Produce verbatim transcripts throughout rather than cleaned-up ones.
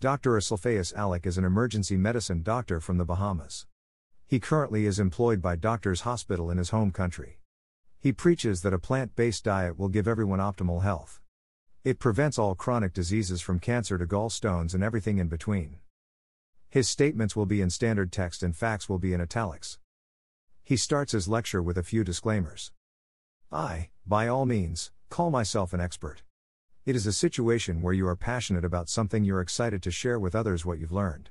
Doctor Alphaeus Allick is an emergency medicine doctor from the Bahamas. He currently is employed by Doctors Hospital in his home country. He preaches that a plant-based diet will give everyone optimal health. It prevents all chronic diseases, from cancer to gallstones and everything in between. His statements will be in standard text and facts will be in italics. He starts his lecture with a few disclaimers. I, by all means, call myself an expert. It is a situation where you are passionate about something, you're excited to share with others what you've learned.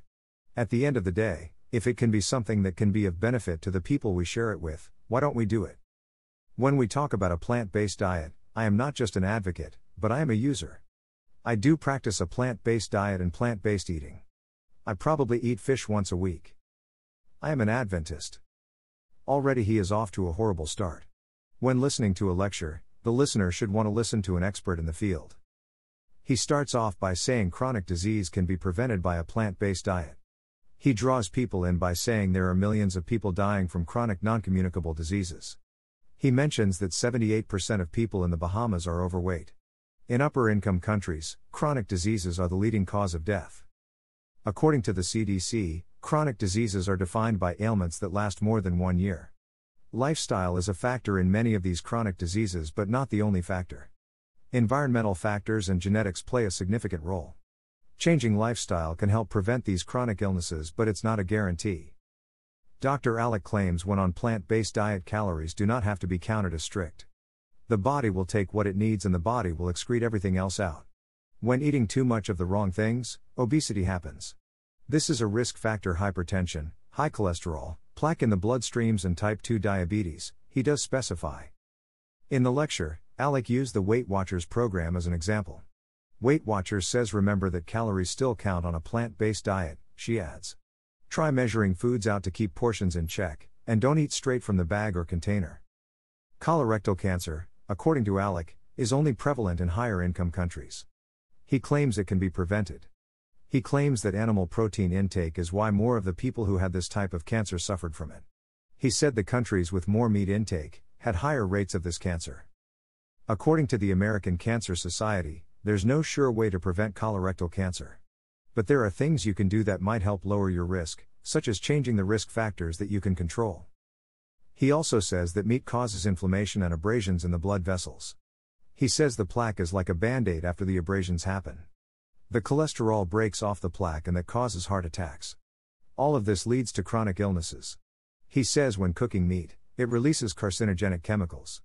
At the end of the day, if it can be something that can be of benefit to the people we share it with, why don't we do it? When we talk about a plant-based diet, I am not just an advocate, but I am a user. I do practice a plant-based diet and plant-based eating. I probably eat fish once a week. I am an Adventist. Already he is off to a horrible start. When listening to a lecture, the listener should want to listen to an expert in the field. He starts off by saying chronic disease can be prevented by a plant-based diet. He draws people in by saying there are millions of people dying from chronic non-communicable diseases. He mentions that seventy-eight percent of people in the Bahamas are overweight. In upper-income countries, chronic diseases are the leading cause of death. According to the C D C, chronic diseases are defined by ailments that last more than one year. Lifestyle is a factor in many of these chronic diseases, but not the only factor. Environmental factors and genetics play a significant role. Changing lifestyle can help prevent these chronic illnesses, but it's not a guarantee. Doctor Allick claims when on plant-based diet, calories do not have to be counted as strict. The body will take what it needs and the body will excrete everything else out. When eating too much of the wrong things, obesity happens. This is a risk factor: hypertension, high cholesterol, plaque in the bloodstreams, and type two diabetes, he does specify. In the lecture, Allick used the Weight Watchers program as an example. Weight Watchers says remember that calories still count on a plant-based diet, she adds. Try measuring foods out to keep portions in check, and don't eat straight from the bag or container. Colorectal cancer, according to Allick, is only prevalent in higher-income countries. He claims it can be prevented. He claims that animal protein intake is why more of the people who had this type of cancer suffered from it. He said the countries with more meat intake had higher rates of this cancer. According to the American Cancer Society, there's no sure way to prevent colorectal cancer. But there are things you can do that might help lower your risk, such as changing the risk factors that you can control. He also says that meat causes inflammation and abrasions in the blood vessels. He says the plaque is like a band-aid after the abrasions happen. The cholesterol breaks off the plaque and that causes heart attacks. All of this leads to chronic illnesses. He says when cooking meat, it releases carcinogenic chemicals.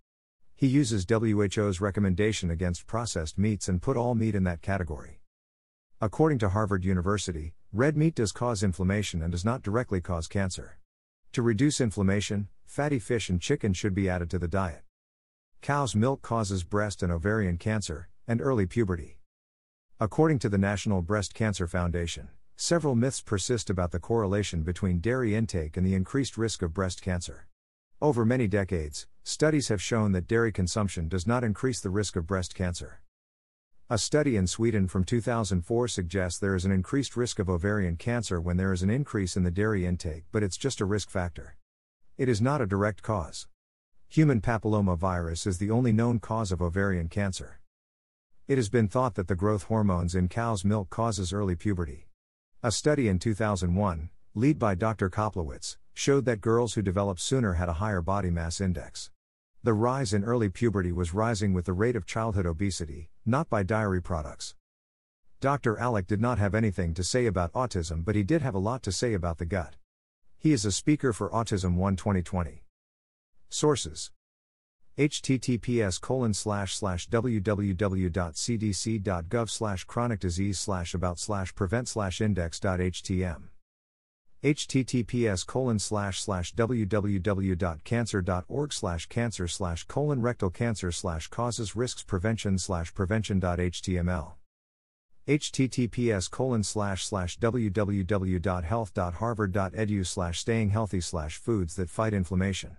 He uses W H O's recommendation against processed meats and put all meat in that category. According to Harvard University, red meat does cause inflammation and does not directly cause cancer. To reduce inflammation, fatty fish and chicken should be added to the diet. Cow's milk causes breast and ovarian cancer, and early puberty. According to the National Breast Cancer Foundation, several myths persist about the correlation between dairy intake and the increased risk of breast cancer. Over many decades, studies have shown that dairy consumption does not increase the risk of breast cancer. A study in Sweden from two thousand four suggests there is an increased risk of ovarian cancer when there is an increase in the dairy intake, but it's just a risk factor. It is not a direct cause. Human papillomavirus is the only known cause of ovarian cancer. It has been thought that the growth hormones in cow's milk causes early puberty. A study in two thousand one, led by Doctor Koplowitz, showed that girls who developed sooner had a higher body mass index. The rise in early puberty was rising with the rate of childhood obesity, not by dairy products. Doctor Allick did not have anything to say about autism, but he did have a lot to say about the gut. He is a speaker for Autism one twenty twenty. Sources: H T T P S colon slash slash w w w dot c d c dot gov slash chronic dash disease slash about slash prevent slash index dot h t m H T T P S colon slash slash w w w dot cancer dot org slash cancer slash colon rectal cancer slash causes risks prevention slash prevention dot h t m l H T T P S colon slash slash w w w dot health dot harvard dot e d u slash staying healthy slash foods that fight inflammation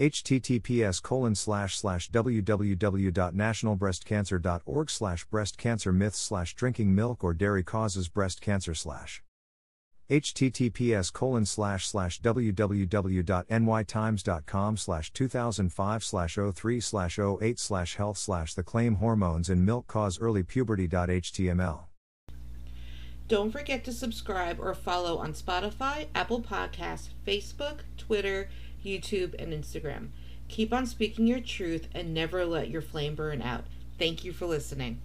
H T T P S colon slash slash w w w dot national breast cancer dot org slash breast cancer myths slash drinking milk or dairy causes breast cancer slash H T T P S colon slash slash w w w dot n y times dot com slash two thousand five slash oh three slash oh eight slash health slash the claim hormones in milk cause early puberty dot h t m l Don't forget to subscribe or follow on Spotify, Apple Podcasts, Facebook, Twitter, YouTube, and Instagram. Keep on speaking your truth and never let your flame burn out. Thank you for listening.